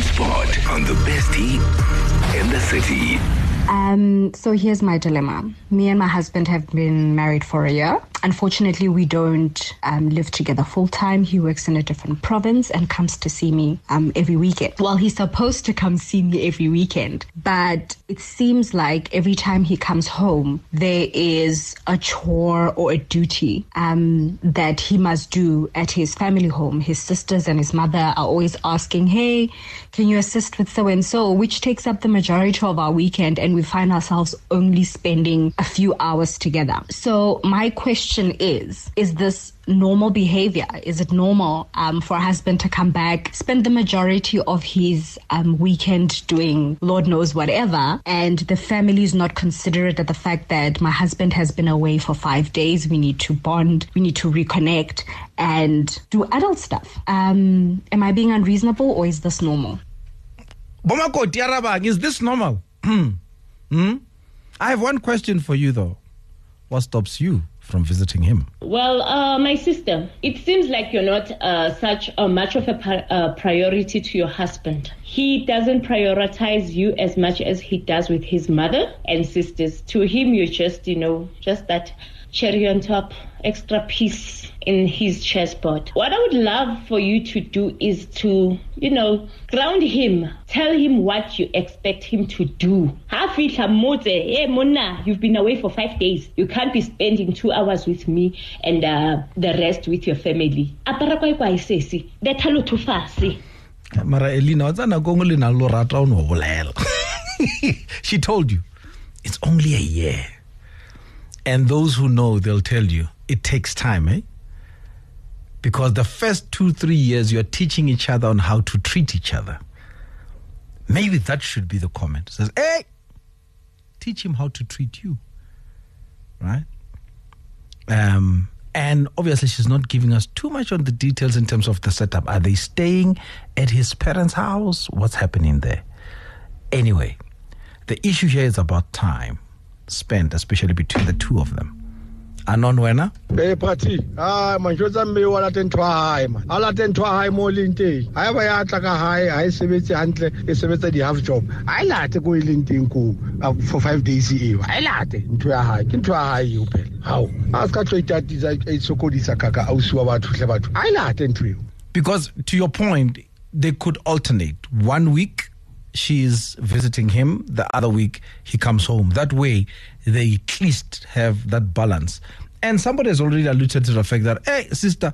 Blind Spot on the best heat in the city. So here's my dilemma. Me and my husband have been married for a year. Unfortunately, we don't live together full time. He works in a different province and comes to see me every weekend. Well, he's supposed to come see me every weekend, but it seems like every time he comes home, there is a chore or a duty that he must do at his family home. His sisters and his mother are always asking, hey, can you assist with so-and-so, which takes up the majority of our weekend, and we find ourselves only spending a few hours together. So my question is this normal behavior? Is it normal for a husband to come back, spend the majority of his weekend doing Lord knows whatever, and the family is not considerate at the fact that my husband has been away for 5 days? We need to bond, we need to reconnect and do adult stuff. Am I being unreasonable, or is this normal? Is this normal? I have one question for you though. What stops you from visiting him? Well, my sister, it seems like you're not such much of a priority to your husband. He doesn't prioritize you as much as he does with his mother and sisters. To him, you're just, just that cherry on top, extra piece in his chessboard. What I would love for you to do is to, ground him. Tell him what you expect him to do. Hey, Mona, you've been away for 5 days. You can't be spending 2 hours with me and the rest with your family. She told you, it's only a year. And those who know, they'll tell you, it takes time, eh? Because the first 2-3 years, you're teaching each other on how to treat each other. Maybe that should be the comment. It says, hey, teach him how to treat you, right? And obviously, she's not giving us too much on the details in terms of the setup. Are they staying at his parents' house? What's happening there? Anyway, the issue here is about time spent, especially between the two of them. Anon wena? Hey, party. Man, show them me what I can try, man. All I can try, more linty. I buy a truck, I service handle, I service the half job. I like to go linting go for 5 days. I like to try, can try you pal. How? Ask a trade that is a so called isakaka. I was about to about. I like to. Because to your point, they could alternate. 1 week she is visiting him, the other week he comes home. That way, they at least have that balance. And somebody has already alluded to the fact that, hey, sister,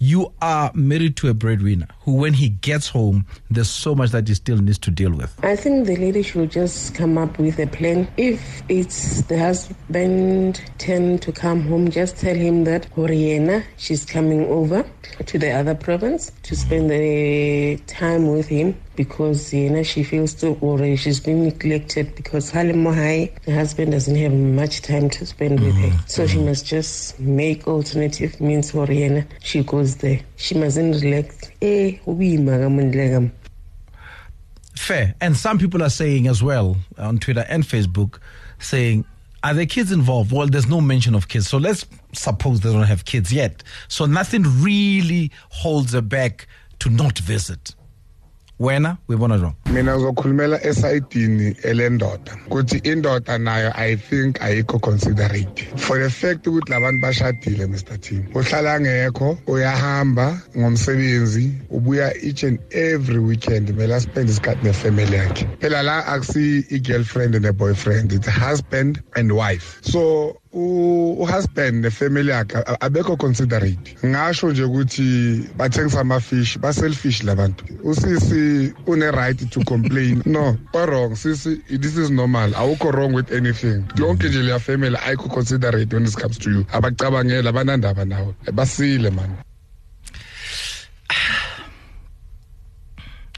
you are married to a breadwinner who, when he gets home, there's so much that he still needs to deal with. I think the lady should just come up with a plan. If it's the husband tend to come home, just tell him that Horiena, she's coming over to the other province to spend the time with him, because she feels so worried. She's been neglected because Halimahai, the husband, doesn't have much time to spend with her. So she must just make alternative means for Horiena. She goes there. She mustn't relax. Fair. And some people are saying as well on Twitter and Facebook, saying, are there kids involved? Well, there's no mention of kids. So let's suppose they don't have kids yet. So nothing really holds her back to not visit. Wena, we want to know. Mina SIT in Elendoda. Kuthi indoda nayo, I think ayikho considerate. For the fact ukuthi labantu bashadile, Mr. Team. Uhlala ngekho, uyahamba ngomsebenzi, ubuya each and every weekend. Mela spend isikhathi nefamily yakhe. Phela la akusi i-girlfriend and a boyfriend, it's husband and wife. So husband nefamily yakhe abekho considerate. Ngasho nje ukuthi bathengisa amafish, baselfish labantu. Usisi une right to complain. No, or wrong. Sisi, this is normal. I won't go wrong with anything. Yonke nje leya family I could consider it when it comes to you. Abacabangela abanandaba nawe. Basile man.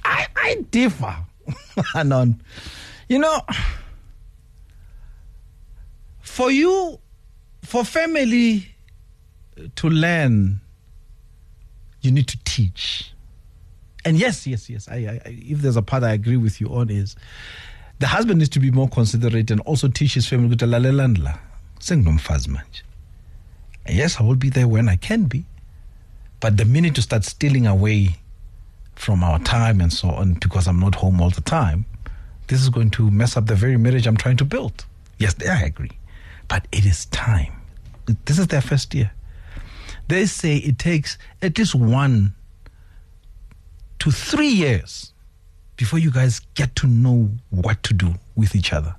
I differ. Anon. For you, for family to learn, you need to teach. And yes. I if there's a part I agree with you on is the husband needs to be more considerate and also teach his family. And yes, I will be there when I can be. But the minute you start stealing away from our time and so on, because I'm not home all the time, this is going to mess up the very marriage I'm trying to build. Yes, I agree. But it is time. This is their first year. They say it takes at least 1 to 3 years before you guys get to know what to do with each other,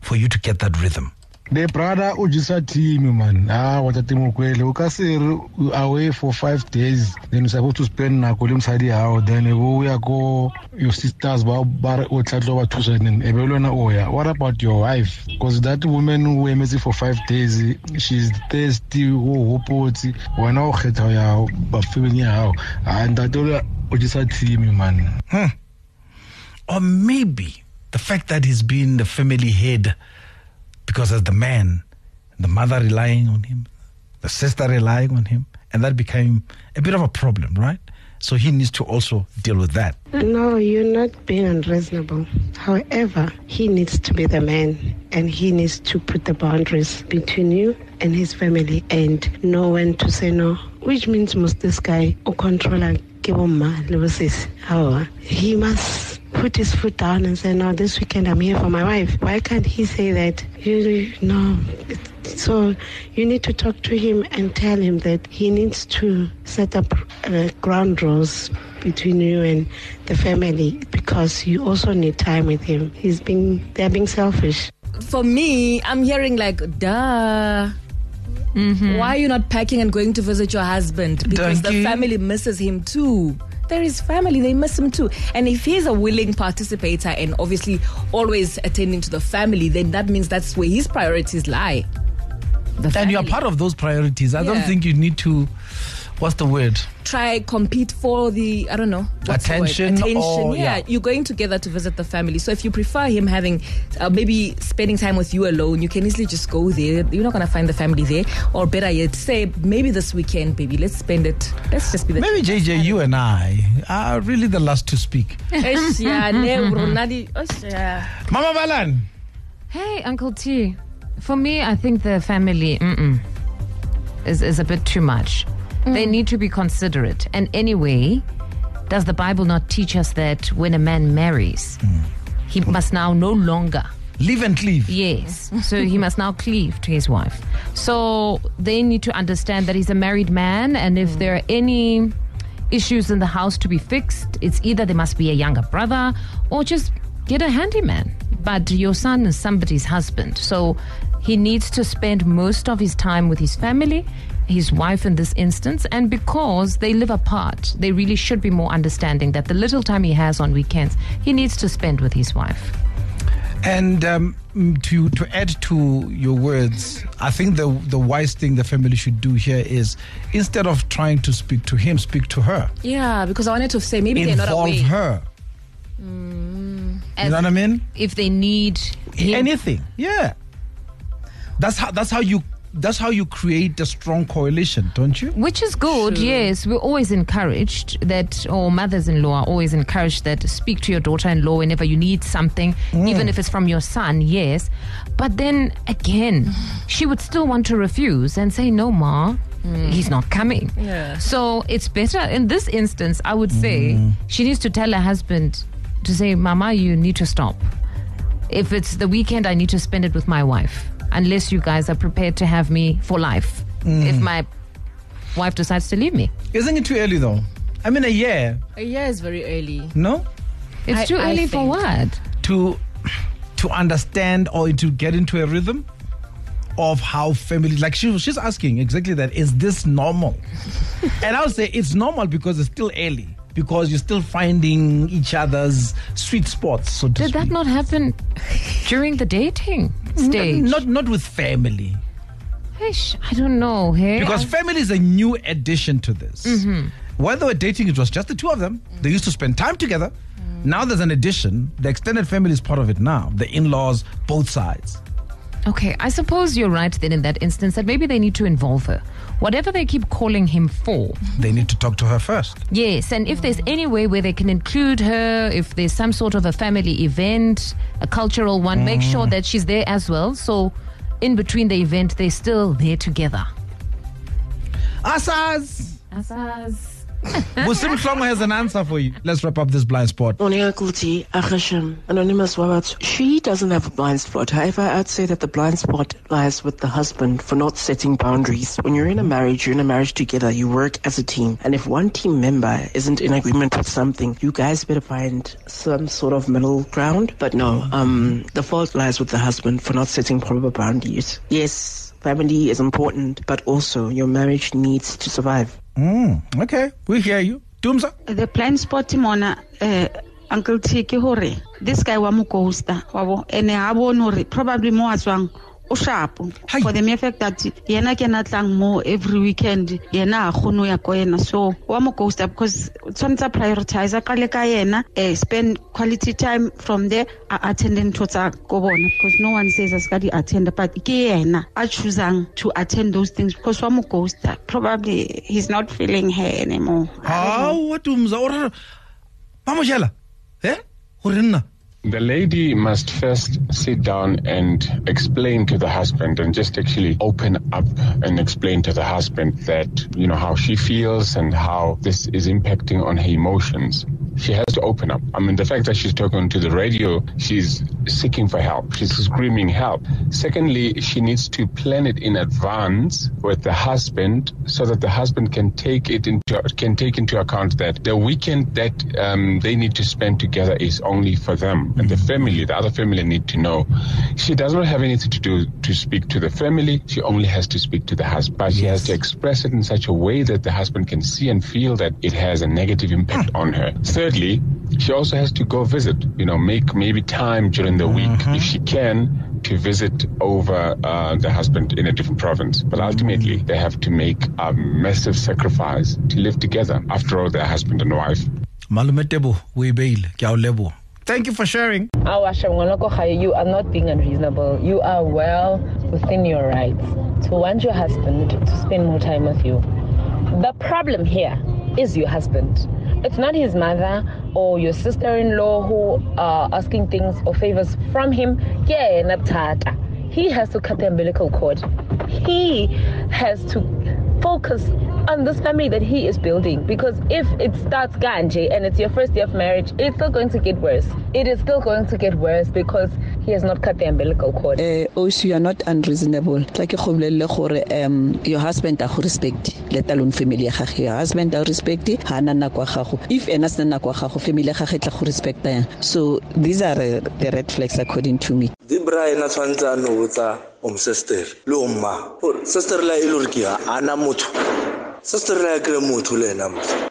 for you to get that rhythm. The brother Ujisa team, man. What a team kwele. Ukasir away for 5 days. Then you're supposed to spend na kolim sadi how. Then we go your sisters bar or over 2 seconds. And Ebelona Oya. What about your wife? Because that woman who was missing for 5 days, she's thirsty. Oh, hopoti. We now get her but feeling how. And that all Ujisa team, man. Or maybe the fact that he's been the family head. Because as the man, the mother relying on him, the sister relying on him, and that became a bit of a problem, right? So he needs to also deal with that. No, you're not being unreasonable. However, he needs to be the man, and he needs to put the boundaries between you and his family and know when to say no, which means must this guy or controller give him a he must put his foot down and say, no, this weekend I'm here for my wife. Why can't he say that? No. So you need to talk to him and tell him that he needs to set up ground rules between you and the family, because you also need time with him. They're being selfish. For me, I'm hearing like, duh. Mm-hmm. Why are you not packing and going to visit your husband? Because the family misses him too. There is family, they miss him too. And if he's a willing participator and obviously always attending to the family, then that means that's where his priorities lie. And you are part of those priorities. I don't think you need to, what's the word? Try, compete for the, I don't know. Attention. Or, yeah. You're going together to visit the family. So if you prefer him having, maybe spending time with you alone, you can easily just go there. You're not going to find the family there. Or better yet, say, maybe this weekend, baby, let's spend it. Let's just be the maybe JJ, family. You and I are really the last to speak. Mama Balan. Hey, Uncle T. For me, I think the family is a bit too much. They need to be considerate. And anyway, does the Bible not teach us that when a man marries, he must now no longer... live and cleave. Yes. So he must now cleave to his wife. So they need to understand that he's a married man, and if there are any issues in the house to be fixed, it's either there must be a younger brother or just get a handyman. But your son is somebody's husband, so he needs to spend most of his time with his family, his wife in this instance, and because they live apart, they really should be more understanding that the little time he has on weekends, he needs to spend with his wife. And to add to your words, I think the wise thing the family should do here is, instead of trying to speak to him, speak to her. Yeah, because I wanted to say maybe they're not aware. Involve her. You know what I mean? If they need him. Anything, yeah. That's how you create a strong coalition, don't you? Which is good, sure. Yes. We're always encouraged that, or mothers-in-law are always encouraged that, speak to your daughter-in-law whenever you need something, even if it's from your son, yes. But then again, she would still want to refuse and say, no, Ma, he's not coming. Yeah. So it's better, in this instance, I would say, she needs to tell her husband, to say, Mama, you need to stop. If it's the weekend, I need to spend it with my wife, unless you guys are prepared to have me for life, if my wife decides to leave me. Isn't it too early, though? I mean, a year. A year is very early. No? It's too early for what? To understand or to get into a rhythm of how family... Like, she's asking exactly that. Is this normal? And I would say it's normal because it's still early. Because you're still finding each other's sweet spots, so to speak. Did that not happen during the dating stage? Not with family. I don't know. Hey? Because family is a new addition to this. Mm-hmm. When they were dating, it was just the two of them. They used to spend time together. Now there's an addition. The extended family is part of it now. The in-laws, both sides. Okay, I suppose you're right then in that instance that maybe they need to involve her. Whatever they keep calling him for, they need to talk to her first. Yes, and if there's any way where they can include her, if there's some sort of a family event, a cultural one, make sure that she's there as well. So in between the event, they're still there together. Asas! Muslim Shlomo has an answer for you. Let's wrap up this blind spot. She doesn't have a blind spot. However, I'd say that the blind spot lies with the husband for not setting boundaries. When you're in a marriage together. You work as a team. And if one team member isn't in agreement with something, you guys better find some sort of middle ground. But no, the fault lies with the husband for not setting proper boundaries. Yes, family is important, but also your marriage needs to survive. Okay, we hear you. Dumza? The blind spot, Mona, Uncle Tiki Hore. This guy was Mukosta, and Abonori, probably more as one. Sharp for the mere fact that Yana cannot lang more every weekend, Yana, Hunuya Koena. So, Wamokosta, because Tonta prioritizer Kalekayena, spend quality time from there attending to Kobona, because no one says as Gadi attend, but Kiena, I choose to attend those things because Wamokosta probably he's not feeling her anymore. Oh, what umza? Pamojala, eh? Horena. The lady must first sit down and explain to the husband and just actually open up and explain to the husband that, you know, how she feels and how this is impacting on her emotions. She has to open up. I mean, the fact that she's talking to the radio, she's seeking for help. She's screaming help. Secondly, she needs to plan it in advance with the husband so that the husband can take into account that the weekend that they need to spend together is only for them. And the family, the other family need to know. She does not have anything to do to speak to the family. She only has to speak to the husband. But she has to express it in such a way that the husband can see and feel that it has a negative impact on her. Thirdly, she also has to go visit, make maybe time during the week, if she can, to visit over the husband in a different province. But ultimately, they have to make a massive sacrifice to live together. After all, they're husband and wife. Thank you for sharing. You are not being unreasonable. You are well within your rights to want your husband to spend more time with you. The problem here is your husband. It's not his mother or your sister-in-law who are asking things or favors from him. He has to cut the umbilical cord. He has to focus on this family that he is building, because if it starts ganje and it's your first year of marriage, it's still going to get worse. It is still going to get worse because he has not cut the umbilical cord. You are not unreasonable. Like your husband will respect. Let alone family. Your husband will respect. If anasana kwahaho, family will respect. So these are the red flags according to me. Sister like a mutulena,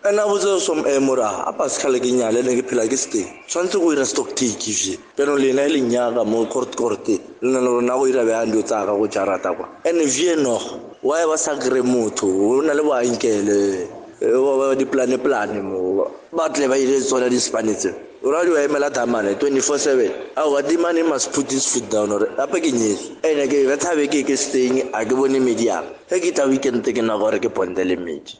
and I was also Emora, a Pascal Guinea, Lenegipilagiste, Santuira stock tea, Kishi, Penolina, Linyaga, Mokort Corte, Nanawira, and Utara, which are Atawa. And if you know, why was a gremutu, Nalawa in Kale, over the planet Planimo, but Leva is already Spanish. Radio Emelatamane, 24/7. Our demand must put his foot down or up again. And I gave a Tavik is staying at the media. Hegita, we can take an hour upon the limit.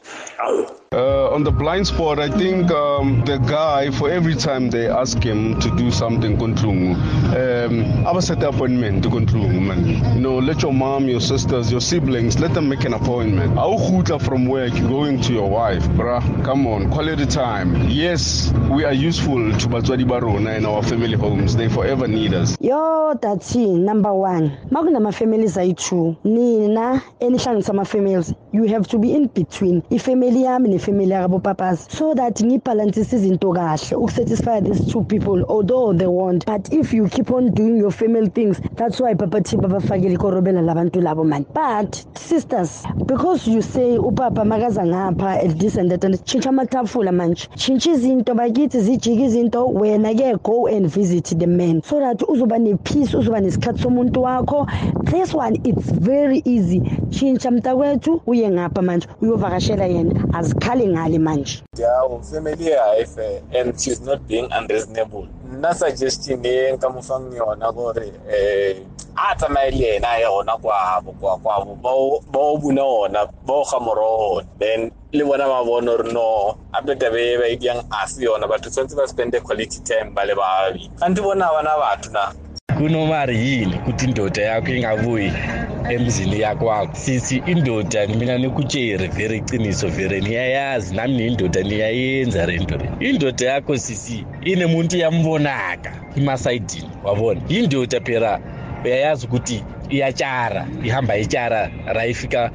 On the blind spot, I think the guy, for every time they ask him to do something, I was set appointment to control woman. Let your mom, your sisters, your siblings, let them make an appointment. I'll from work going to your wife, bruh. Come on, quality time. Yes, we are useful to Barona and our family homes. They forever need us. Yo, that's number one. Magna my families are true. Nina, any chance of my families. You have to be in between. If family am and family are papas. So that ni balances is in togash. Who satisfy these two people, although they want. But if you keep on doing your family things, that's why Papa Chibaba Fagili Korobela Lavantu Laboman. But sisters, because you say Upapa Magazanapa and this and that and Chinchamata full a manch. Chinchis in Tobagit Zichigis in when I go and visit the men so that uzubani peace uzubani isikhatso umuntu wakho. This one it's very easy. Chincha mtakwethu uye ngapha manje uyovakashela yena azikhali ngali manje. Yeah, family life and she's not being unreasonable. Na suggestion enkamufang yona gore atsamaile na yona kwabo bo bunona bo khamoro then Libona Mavono, no, Abdetabe, young Asiona, but to sensibly spend the quality time by the Bavi. And to 1 hour, Tuna. Kuno Marie, Kutinto, King Avui, emzini yakwakho sithi indoda mina nikutshela vele iqiniso vele niyayazi nami nindoda niyayenza lento le indoda yakho sithi inemuntu yambonaka imasayidini wabona indoda phela uyayazi ukuthi iyatshara ihamba itshara rayifika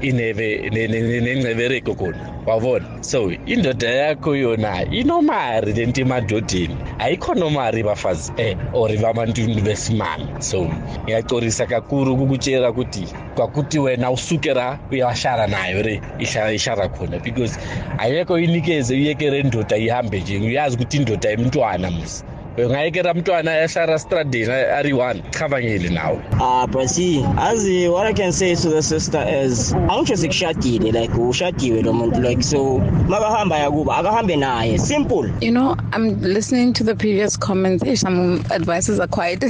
ineve nengcebereko khona wabona so indoda yakho yona inomari lento emadodeni ayikho nomari bafazi or babantu besimame so ngiyacorisa kakhulu ukukutshela ukuthi kwakuthi wena usukera uyashara nayo re ishara khona because ayekho inikeze uyekere indoda ihambe nje uyazi ukuthi indoda emntwana musi ngayekera mntwana yashara stradini ari1 chavangeli nawe brasi as what I can say to the sister is awuchase kushatile like ushadiwe lo muntu like so makahamba yakuba akahambe naye simple you know I'm listening to the previous comments some advices are quite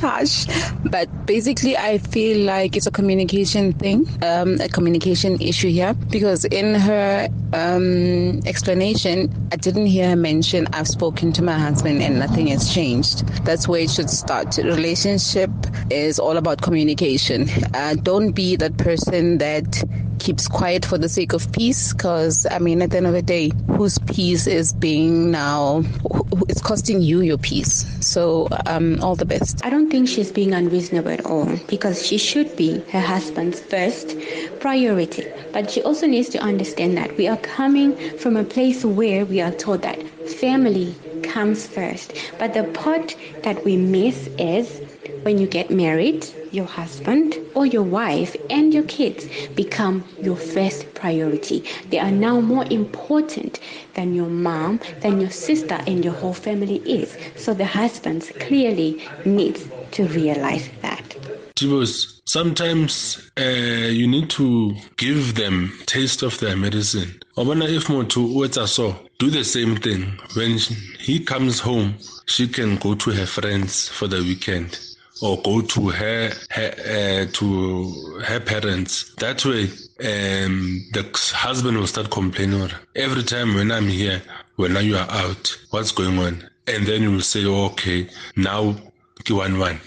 harsh but basically I feel like it's a communication thing a communication issue here because in her explanation I didn't hear her mention I've spoken to my husband and nothing has changed. That's where it should start. Relationship is all about communication. Don't be that person that keeps quiet for the sake of peace because, I mean, at the end of the day, whose peace is being now, it's costing you your peace. So, all the best. I don't think she's being unreasonable at all because she should be her husband's first priority. But she also needs to understand that we are coming from a place where we are told that family comes first. But the part that we miss is when you get married, your husband or your wife and your kids become your first priority. They are now more important than your mom, than your sister and your whole family is. So the husband clearly needs to realize that. Sometimes you need to give them taste of their medicine. I wonder if Motu Uetsaso do the same thing. When he comes home, she can go to her friends for the weekend or go to her parents. That way, the husband will start complaining. Every time when I'm here, when you are out, what's going on? And then you will say, okay, now Q11.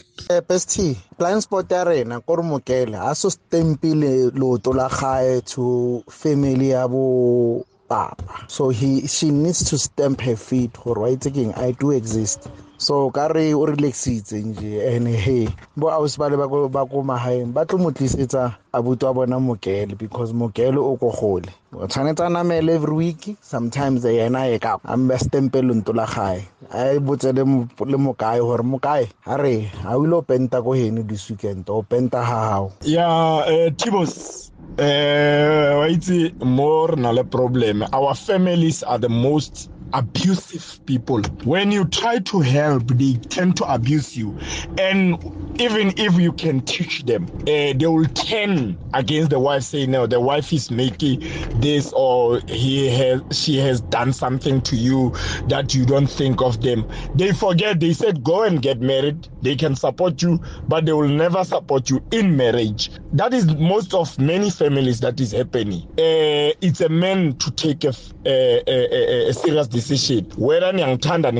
Bestie, Blind Spot arena kormukela aso stempile loto la gae to family ya bo papa. So she needs to stamp her feet for writing I do exist. So kare o relaxitse nje and hey bo awusibale ba ko mahaeng ba tlomotlisetsa abuto a bona mokele because mokele o go gole o tsanetsa namela every week sometimes yena e ka amba stempelo ntola gae a botsele le mokae hore mokae ha re ha u lo penta ko hene this weekend o penta hao ya Tibos waitsi more na le problem our families are the most abusive people. When you try to help, they tend to abuse you. And even if you can teach them, they will turn against the wife, saying, no, the wife is making this or she has done something to you that you don't think of them. They forget. They said, go and get married. They can support you, but they will never support you in marriage. That is most of many families that is happening. It's a man to take a serious decision. Whether ngithande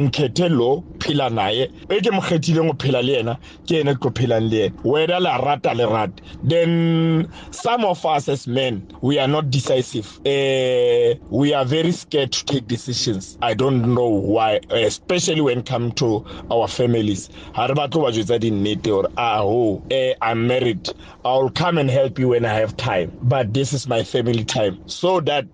ngikhethe lo phila naye eke mkhetile ngophila le yena ke yena qophila le whether le rata then some of us as men we are not decisive we are very scared to take decisions I don't know why especially when come to our families ha re batlo ba jwetsa dinnete or aho I'm married I'll come and help you when I have time but this is my family time so that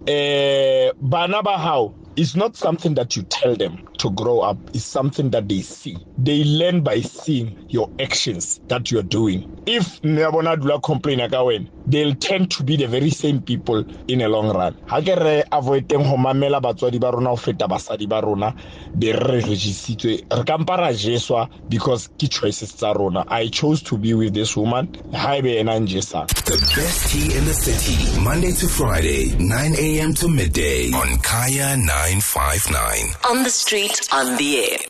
bana ba hao it's not something that you tell them to grow up. It's something that they see. They learn by seeing your actions that you're doing. If Nabonadula complain again, they'll tend to be the very same people in a long run. Hagere avoideng ho mamela batswadi ba rona ho feta basadi ba rona be re regisitswe re kampara jeswa because ke choices tsa rona. I chose to be with this woman. Haibe ena njesa. The best tea in the city, Monday to Friday, 9 a.m. to midday on Kaya 959. On the street, on the air.